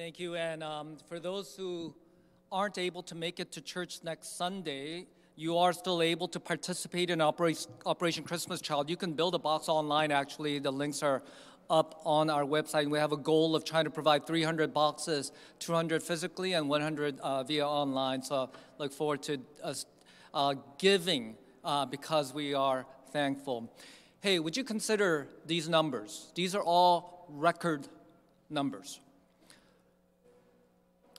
Thank you, and for those who aren't able to make it to church next Sunday, you are still able to participate in Operation Christmas Child. You can build a box online, actually. The links are up on our website. We have a goal of trying to provide 300 boxes, 200 physically and 100 via online. So look forward to us giving because we are thankful. Hey, would you consider these numbers? These are all record numbers.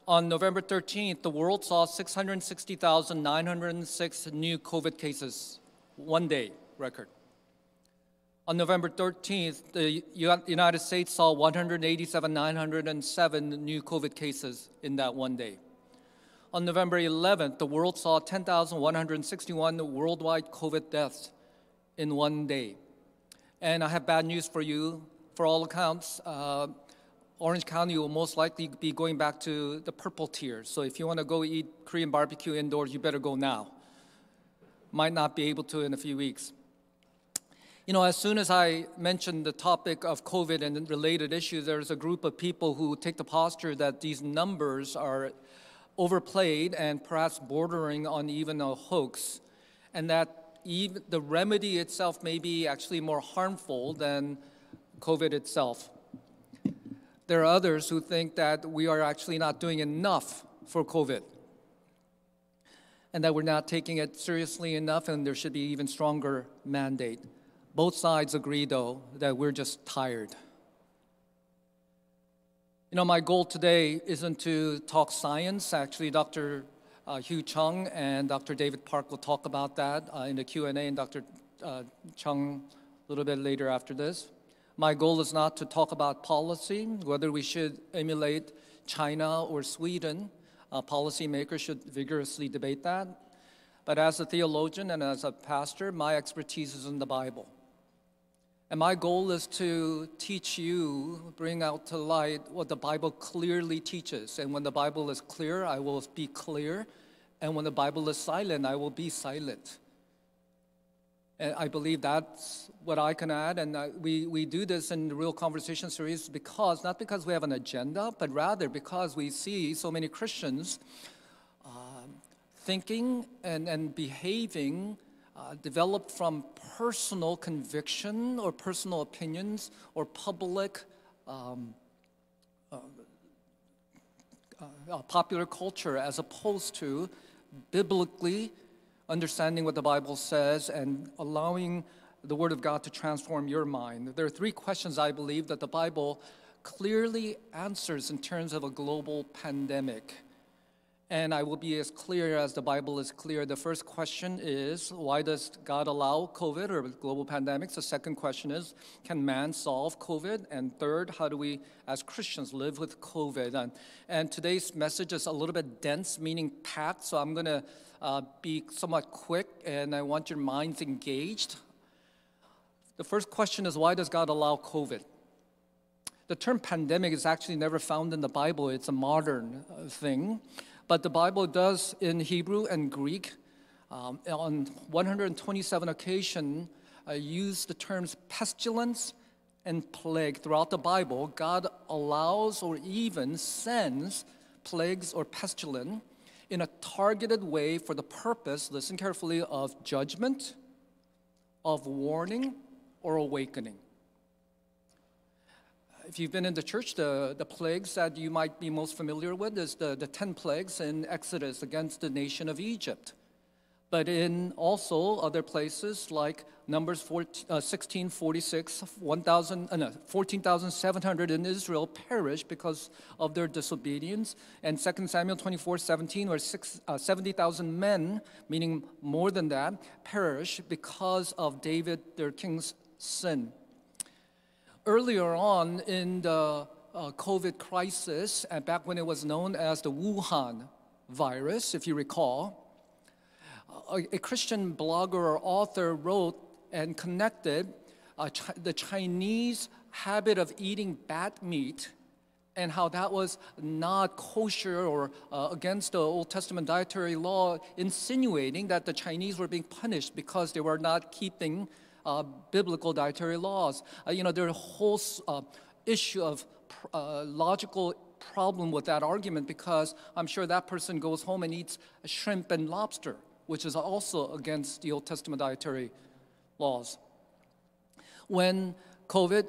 On November 13th, the world saw 660,906 new COVID cases, one-day record. On November 13th, the United States saw 187,907 new COVID cases in that one day. On November 11th, the world saw 10,161 worldwide COVID deaths in one day. And I have bad news for you. For all accounts, Orange County will most likely be going back to the purple tier. So if you want to go eat Korean barbecue indoors, you better go now. Might not be able to in a few weeks. You know, as soon as I mentioned the topic of COVID and related issues, there's a group of people who take the posture that these numbers are overplayed and perhaps bordering on even a hoax, and that even the remedy itself may be actually more harmful than COVID itself. There are others who think that we are actually not doing enough for COVID, and that we're not taking it seriously enough, and there should be even stronger mandate. Both sides agree, though, that we're just tired. You know, my goal today isn't to talk science. Actually, Dr. Hugh Chung and Dr. David Park will talk about that in the Q&A, and Dr. Chung a little bit later after this. My goal is not to talk about policy, whether we should emulate China or Sweden. Policymakers should vigorously debate that. But as a theologian and as a pastor, my expertise is in the Bible. And my goal is to teach you, bring out to light what the Bible clearly teaches. And when the Bible is clear, I will be clear. And when the Bible is silent, I will be silent. And I believe that's what I can add. And we do this in the Real Conversation series because, not because we have an agenda, but rather because we see so many Christians thinking and behaving developed from personal conviction or personal opinions or public popular culture, as opposed to biblically understanding what the Bible says and allowing the Word of God to transform your mind. There are three questions I believe that the Bible clearly answers in terms of a global pandemic. And I will be as clear as the Bible is clear. The first question is, why does God allow COVID or global pandemics? The second question is, can man solve COVID? And third, how do we as Christians live with COVID? And today's message is a little bit dense, meaning packed, so I'm going to be somewhat quick, and I want your minds engaged. The first question is, why does God allow COVID? The term pandemic is actually never found in the Bible. It's a modern thing. But the Bible does, in Hebrew and Greek, on 127 occasions, use the terms pestilence and plague. Throughout the Bible, God allows or even sends plagues or pestilence in a targeted way for the purpose, listen carefully, of judgment, of warning, or awakening. If you've been in the church, the plagues that you might be most familiar with is the 10 plagues in Exodus against the nation of Egypt. But in also other places like Numbers 16:46, 14,700 in Israel perished because of their disobedience. And 2 Samuel 24:17, where 70,000 men, meaning more than that, perished because of David, their king's, sin. Earlier on in the COVID crisis, and back when it was known as the Wuhan virus, if you recall, a Christian blogger or author wrote and connected the Chinese habit of eating bat meat and how that was not kosher or against the Old Testament dietary law, insinuating that the Chinese were being punished because they were not keeping biblical dietary laws. You know, there's a whole issue of logical problem with that argument because I'm sure that person goes home and eats shrimp and lobster, which is also against the Old Testament dietary laws. When COVID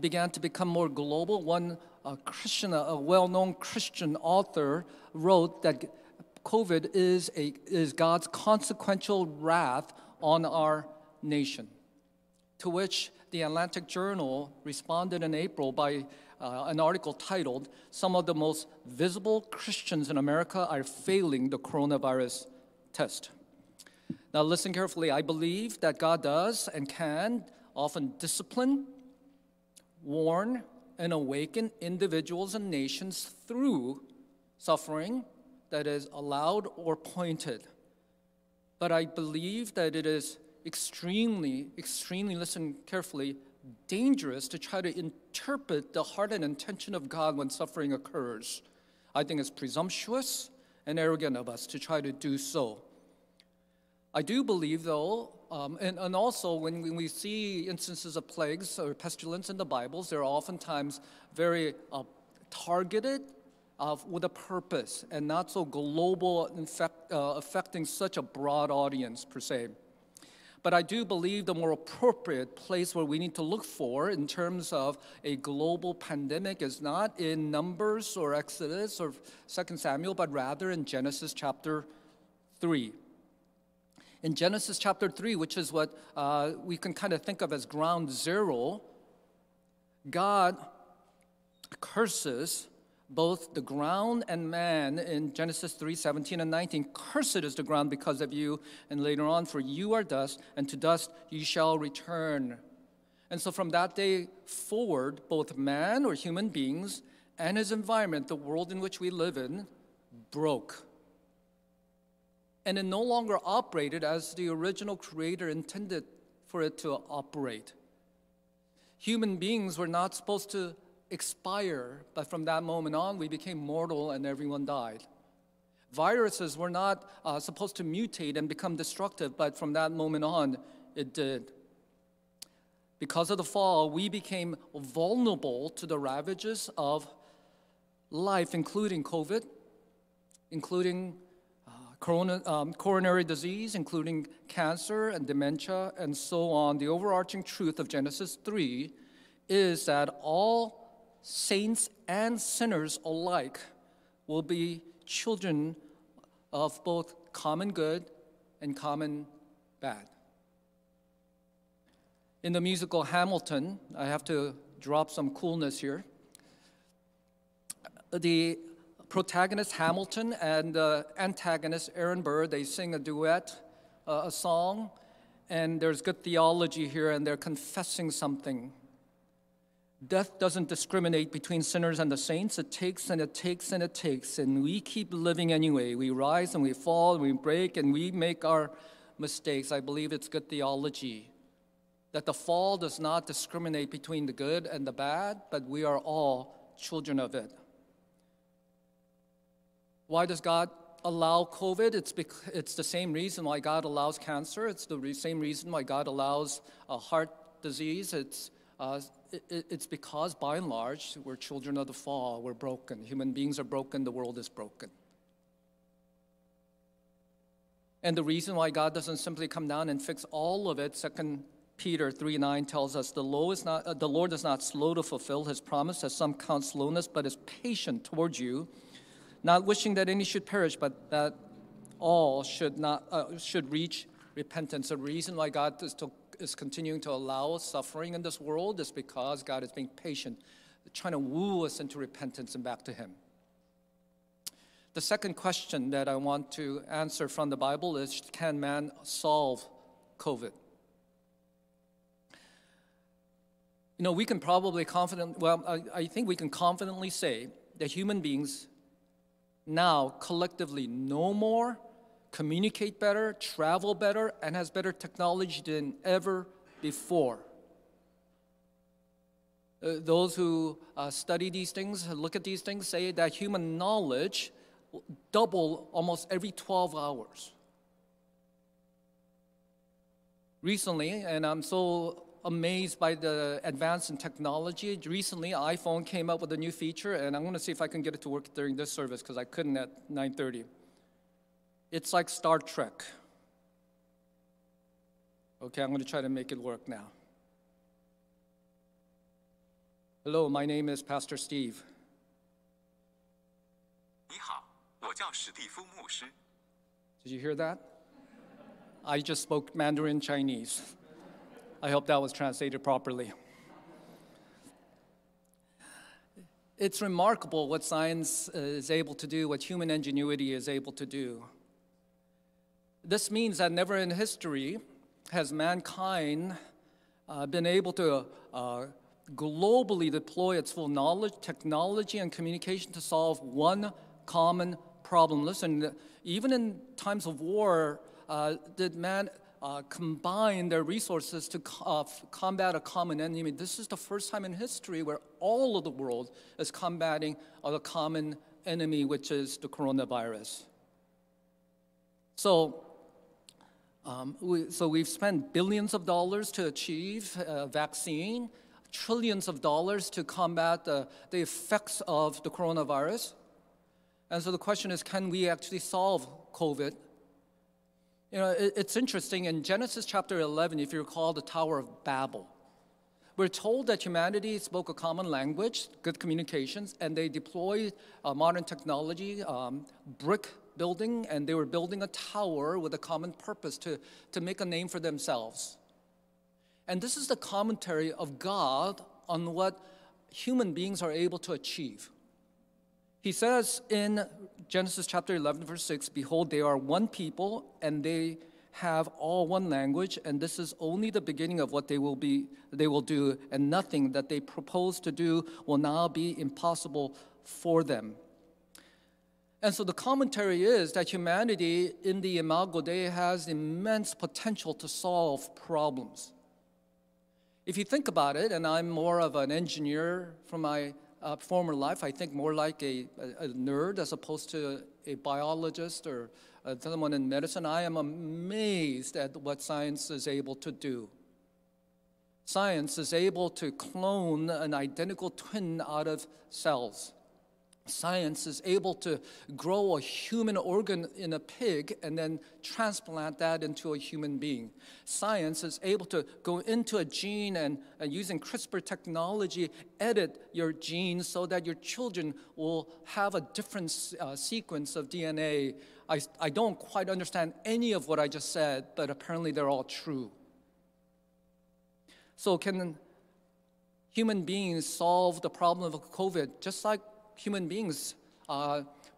began to become more global, one Christian, a well-known Christian author wrote that COVID is God's consequential wrath on our nation, to which the Atlantic Journal responded in April by an article titled, "Some of the Most Visible Christians in America Are Failing the Coronavirus Test." Now listen carefully. I believe that God does and can often discipline, warn, and awaken individuals and nations through suffering that is allowed or pointed. But I believe that it is extremely, listen carefully, dangerous to try to interpret the heart and intention of God when suffering occurs. I think it's presumptuous and arrogant of us to try to do so. I do believe, though, and also when we see instances of plagues or pestilence in the Bibles, they're oftentimes very targeted with a purpose and not so global, in fact, affecting such a broad audience per se. But I do believe the more appropriate place where we need to look for in terms of a global pandemic is not in Numbers or Exodus or 2 Samuel, but rather in Genesis chapter 3. In Genesis chapter 3, which is what we can kind of think of as ground zero, God curses both the ground and man in Genesis 3, 17 and 19. "Cursed is the ground because of you," and later on, "for you are dust, and to dust you shall return." And so from that day forward, both man or human beings and his environment, the world in which we live in, broke. And it no longer operated as the original creator intended for it to operate. Human beings were not supposed to expire, but from that moment on, we became mortal and everyone died. Viruses were not supposed to mutate and become destructive, but from that moment on, it did. Because of the fall, we became vulnerable to the ravages of life, including COVID, including coronary disease, including cancer and dementia, and so on. The overarching truth of Genesis 3 is that all saints and sinners alike will be children of both common good and common bad. In the musical Hamilton, I have to drop some coolness here. The protagonist Hamilton and the antagonist Aaron Burr, they sing a duet, a song, and there's good theology here, and they're confessing something. Death doesn't discriminate between sinners and the saints. It takes and it takes and it takes, and we keep living anyway. We rise and we fall, and we break, and we make our mistakes. I believe it's good theology that the fall does not discriminate between the good and the bad, but we are all children of it. Why does God allow COVID? It's the same reason why God allows cancer. It's the same reason why God allows heart disease. It's because, by and large, we're children of the fall. We're broken. Human beings are broken. The world is broken. And the reason why God doesn't simply come down and fix all of it, 2 Peter 3:9 tells us, the Lord is not slow to fulfill his promise, as some count slowness, but is patient towards you, not wishing that any should perish, but that all should reach repentance. The reason why God is continuing to allow suffering in this world is because God is being patient, trying to woo us into repentance and back to him. The second question that I want to answer from the Bible is, can man solve COVID? You know, we can probably I think we can confidently say that human beings now collectively know more, communicate better, travel better, and has better technology than ever before. Those who study these things, look at these things, say that human knowledge doubles almost every 12 hours. Recently, and I'm so amazed by the advance in technology. Recently, iPhone came up with a new feature, and I'm going to see if I can get it to work during this service because I couldn't at 9:30. It's like Star Trek. Okay, I'm going to try to make it work now. Hello, my name is Pastor Steve. 你好,我叫史蒂夫牧师. Did you hear that? I just spoke Mandarin Chinese. I hope that was translated properly. It's remarkable what science is able to do, what human ingenuity is able to do. This means that never in history has mankind been able to globally deploy its full knowledge, technology, and communication to solve one common problem. Listen, even in times of war, did man combine their resources to combat a common enemy? This is the first time in history where all of the world is combating a common enemy, which is the coronavirus. So, we've spent billions of dollars to achieve a vaccine, trillions of dollars to combat the effects of the coronavirus. And so the question is, can we actually solve COVID? You know, it's interesting, in Genesis chapter 11, if you recall the Tower of Babel, we're told that humanity spoke a common language, good communications, and they deployed modern technology, brick building, and they were building a tower with a common purpose to make a name for themselves. And this is the commentary of God on what human beings are able to achieve. He says in Genesis chapter 11, verse 6, "Behold, they are one people, and they have all one language, and this is only the beginning of what they will do, and nothing that they propose to do will now be impossible for them." And so the commentary is that humanity in the Imago Dei has immense potential to solve problems. If you think about it, and I'm more of an engineer from my former life, I think more like a nerd as opposed to a biologist or someone in medicine. I am amazed at what science is able to do. Science is able to clone an identical twin out of cells. Science is able to grow a human organ in a pig and then transplant that into a human being. Science is able to go into a gene and using CRISPR technology, edit your genes so that your children will have a different sequence of DNA. I don't quite understand any of what I just said, but apparently they're all true. So can human beings solve the problem of COVID just like human beings,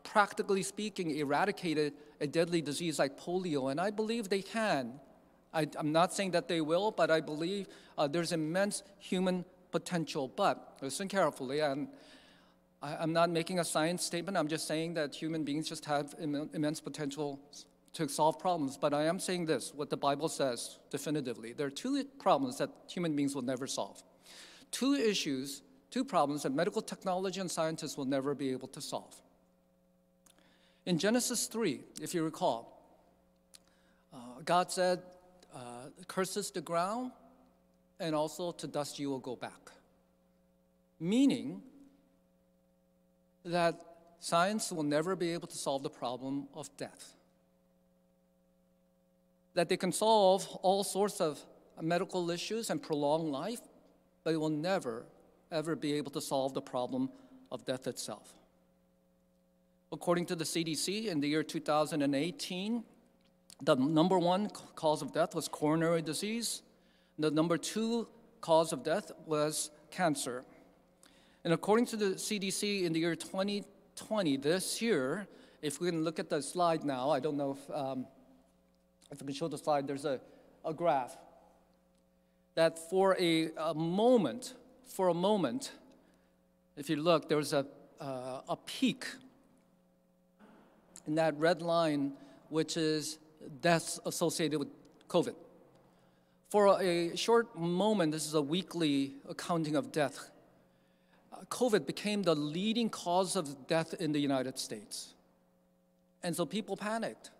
practically speaking, eradicated a deadly disease like polio, and I believe they can. I'm not saying that they will, but I believe there's immense human potential. But listen carefully, and I'm not making a science statement. I'm just saying that human beings just have immense potential to solve problems. But I am saying this, what the Bible says definitively. There are two problems that human beings will never solve. Two problems that medical technology and scientists will never be able to solve. In Genesis 3, if you recall, God said, curses the ground, and also to dust you will go back. Meaning that science will never be able to solve the problem of death. That they can solve all sorts of medical issues and prolong life, but it will never ever be able to solve the problem of death itself. According to the CDC, in the year 2018, the number one cause of death was coronary disease. The number two cause of death was cancer. And according to the CDC, in the year 2020, this year, if we can look at the slide now, I don't know if I can show the slide, there's a graph that for a moment, if you look, there was a peak in that red line, which is deaths associated with COVID. For a short moment, this is a weekly accounting of death. COVID became the leading cause of death in the United States. And so people panicked.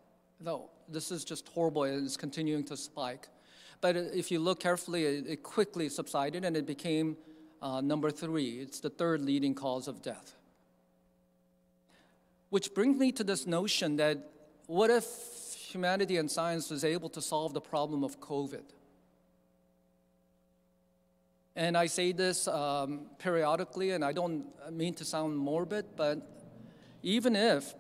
No, this is just horrible, and it's continuing to spike. But if you look carefully, it quickly subsided and it became number 3. It's the third leading cause of death. Which brings me to this notion that what if humanity and science was able to solve the problem of COVID? And I say this periodically, and I don't mean to sound morbid, but even if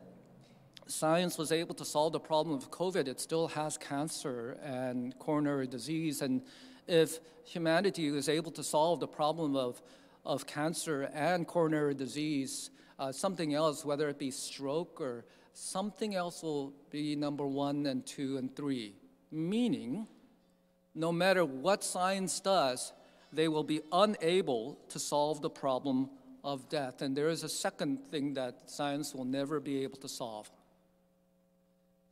science was able to solve the problem of COVID, it still has cancer and coronary disease. And if humanity was able to solve the problem of cancer and coronary disease, something else, whether it be stroke or something else, will be number 1, 2, and 3. Meaning, no matter what science does, they will be unable to solve the problem of death. And there is a second thing that science will never be able to solve.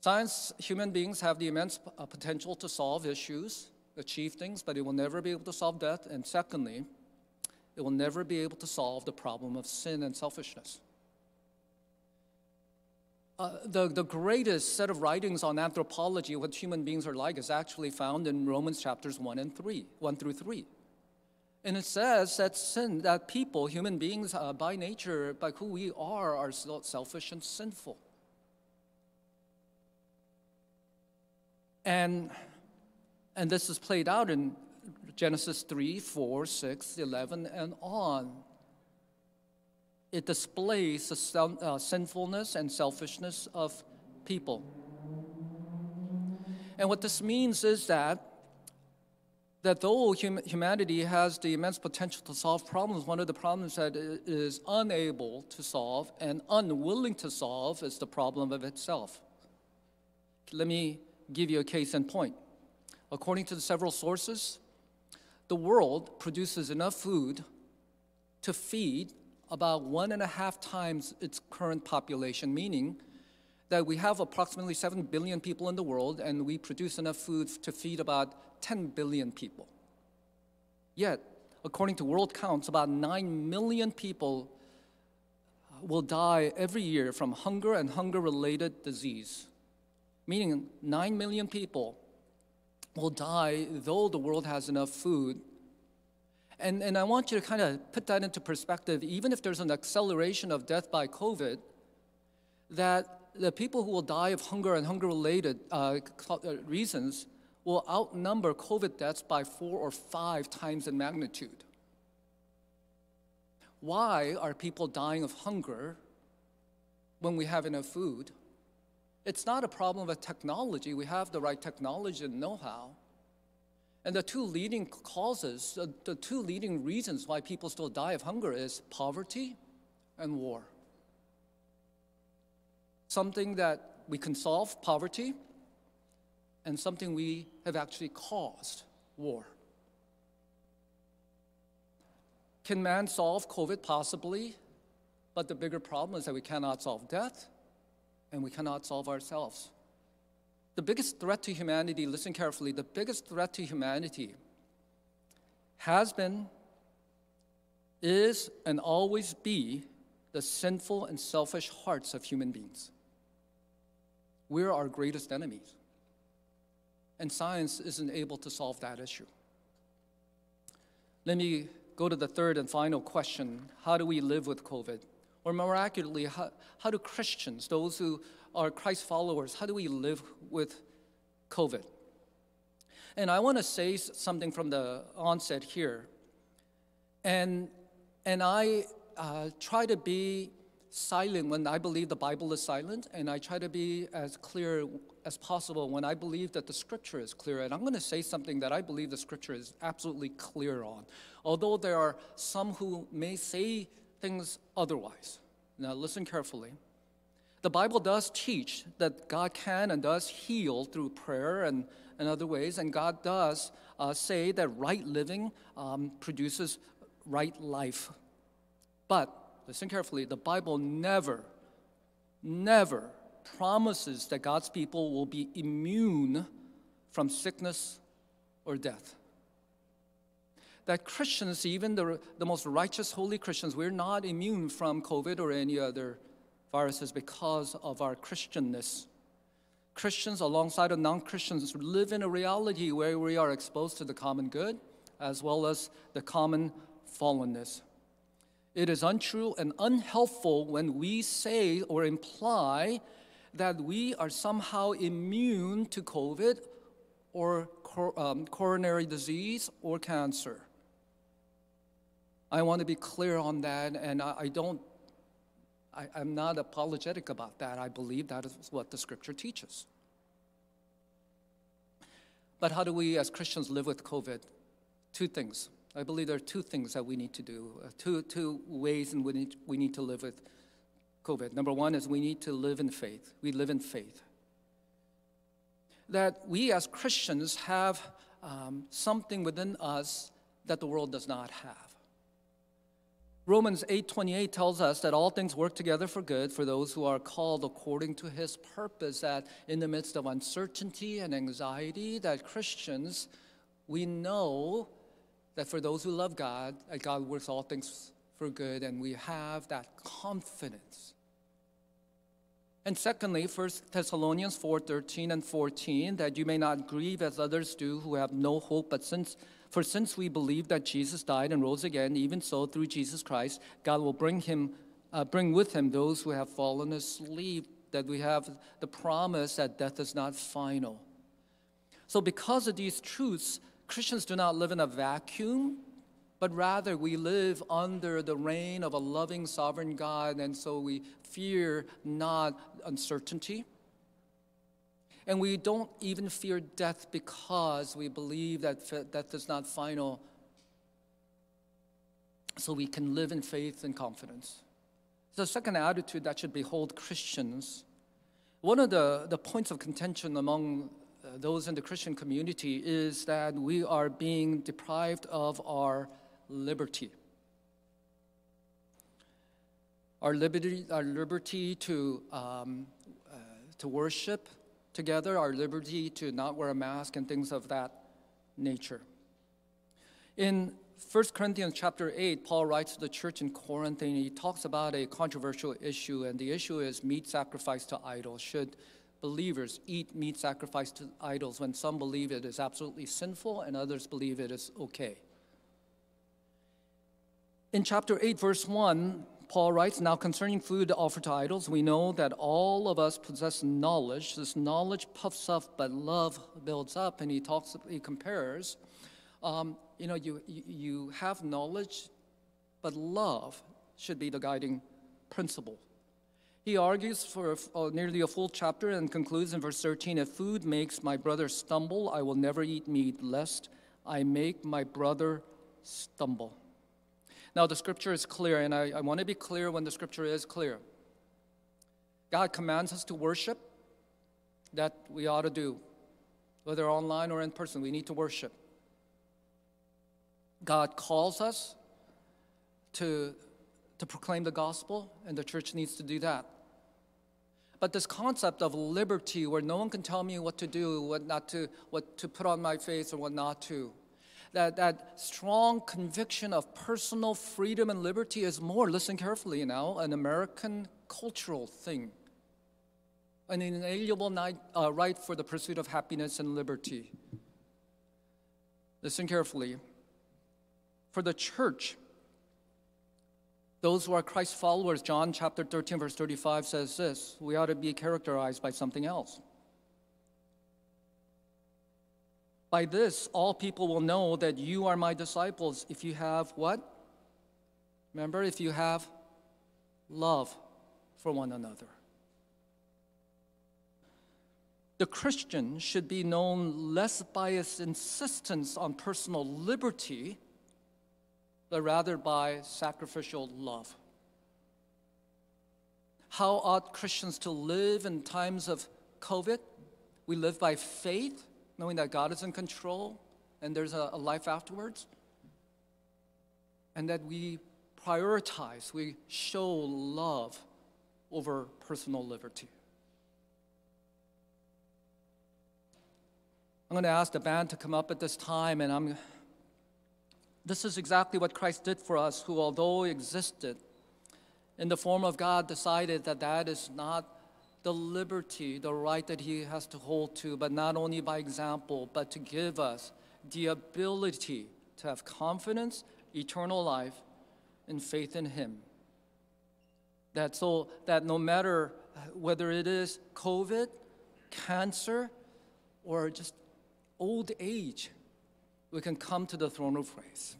Science, human beings have the immense potential to solve issues, achieve things, but it will never be able to solve death. And secondly, it will never be able to solve the problem of sin and selfishness. The greatest set of writings on anthropology, what human beings are like, is actually found in Romans chapters 1 through 3. And it says that sin, that people, human beings by nature, by who we are selfish and sinful. And this is played out in Genesis 3, 4, 6, 11, and on. It displays the sinfulness and selfishness of people. And what this means is that though humanity has the immense potential to solve problems, one of the problems that it is unable to solve and unwilling to solve is the problem of itself. Let me give you a case in point. According to several sources, the world produces enough food to feed about 1.5 times its current population, meaning that we have approximately 7 billion people in the world, and we produce enough food to feed about 10 billion people. Yet, according to World Counts, about 9 million people will die every year from hunger and hunger-related disease. Meaning 9 million people will die though the world has enough food. And I want you to kind of put that into perspective. Even if there's an acceleration of death by COVID, that the people who will die of hunger and hunger-related reasons will outnumber COVID deaths by 4 or 5 times in magnitude. Why are people dying of hunger when we have enough food? It's not a problem of technology. We have the right technology and know-how. And the two leading causes, the two leading reasons why people still die of hunger is poverty and war. Something that we can solve, poverty, and something we have actually caused, war. Can man solve COVID? Possibly, but the bigger problem is that we cannot solve death, and we cannot solve ourselves. The biggest threat to humanity, listen carefully, the biggest threat to humanity has been, is, and always be the sinful and selfish hearts of human beings. We're our greatest enemies. And science isn't able to solve that issue. Let me go to the third and final question. How do we live with COVID? Or more accurately, how do Christians, those who are Christ followers, how do we live with COVID? And I want to say something from the onset here. And I try to be silent when I believe the Bible is silent, and I try to be as clear as possible when I believe that the Scripture is clear. And I'm going to say something that I believe the Scripture is absolutely clear on, although there are some who may say things otherwise. Now listen carefully. The Bible does teach that God can and does heal through prayer and other ways, and God does say that right living produces right life. But, listen carefully, the Bible never, never promises that God's people will be immune from sickness or death. That Christians, even the most righteous, holy Christians, we're not immune from COVID or any other viruses because of our Christianness. Christians alongside of non-Christians live in a reality where we are exposed to the common good as well as the common fallenness. It is untrue and unhelpful when we say or imply that we are somehow immune to COVID or coronary disease or cancer. I want to be clear on that, and I'm not apologetic about that. I believe that is what the scripture teaches. But how do we as Christians live with COVID? Two things. I believe there are two things that we need to do, two ways in which we need to live with COVID. Number one is we need to live in faith. We live in faith. That we as Christians have something within us that the world does not have. Romans 8:28 tells us that all things work together for good for those who are called according to his purpose, that in the midst of uncertainty and anxiety, that Christians, we know that for those who love God, that God works all things for good, and we have that confidence. And secondly, 1 Thessalonians 4:13 and 14, that you may not grieve as others do who have no hope, but since we believe that Jesus died and rose again, even so through Jesus Christ, God will bring with him those who have fallen asleep, that we have the promise that death is not final. So because of these truths, Christians do not live in a vacuum, but rather we live under the reign of a loving sovereign God, and so we fear not uncertainty. And we don't even fear death because we believe that death is not final. So we can live in faith and confidence. The second attitude that should behold Christians. One of the points of contention among those in the Christian community is that we are being deprived of our liberty. Our liberty to worship together, our liberty to not wear a mask and things of that nature. In 1 Corinthians chapter 8, Paul writes to the church in Corinth, and he talks about a controversial issue, and the issue is meat sacrificed to idols. Should believers eat meat sacrificed to idols when some believe it is absolutely sinful and others believe it is okay? In chapter 8, verse 1, Paul writes, "Now concerning food offered to idols, we know that all of us possess knowledge. This knowledge puffs up, but love builds up." And he compares, you have knowledge, but love should be the guiding principle. He argues for nearly a full chapter and concludes in verse 13, "If food makes my brother stumble, I will never eat meat, lest I make my brother stumble." Now, the scripture is clear, and I want to be clear when the scripture is clear. God commands us to worship. That we ought to do, whether online or in person. We need to worship. God calls us to proclaim the gospel, and the church needs to do that. But this concept of liberty, where no one can tell me what to do, what not to, what to put on my face or what not to, that strong conviction of personal freedom and liberty is more, listen carefully now, an American cultural thing, an inalienable right for the pursuit of happiness and liberty. Listen carefully. For the church, those who are Christ's followers, John chapter 13, verse 35 says this, we ought to be characterized by something else. "By this, all people will know that you are my disciples if you have" what? Remember, if you have love for one another. The Christian should be known less by his insistence on personal liberty, but rather by sacrificial love. How ought Christians to live in times of COVID? We live by faith, knowing that God is in control and there's a life afterwards, and that we prioritize, we show love over personal liberty. I'm going to ask the band to come up at this time, and this is exactly what Christ did for us, who although existed in the form of God, decided that is not the liberty, the right that he has to hold to, but not only by example, but to give us the ability to have confidence, eternal life, and faith in him. That so that no matter whether it is COVID, cancer, or just old age, we can come to the throne of grace.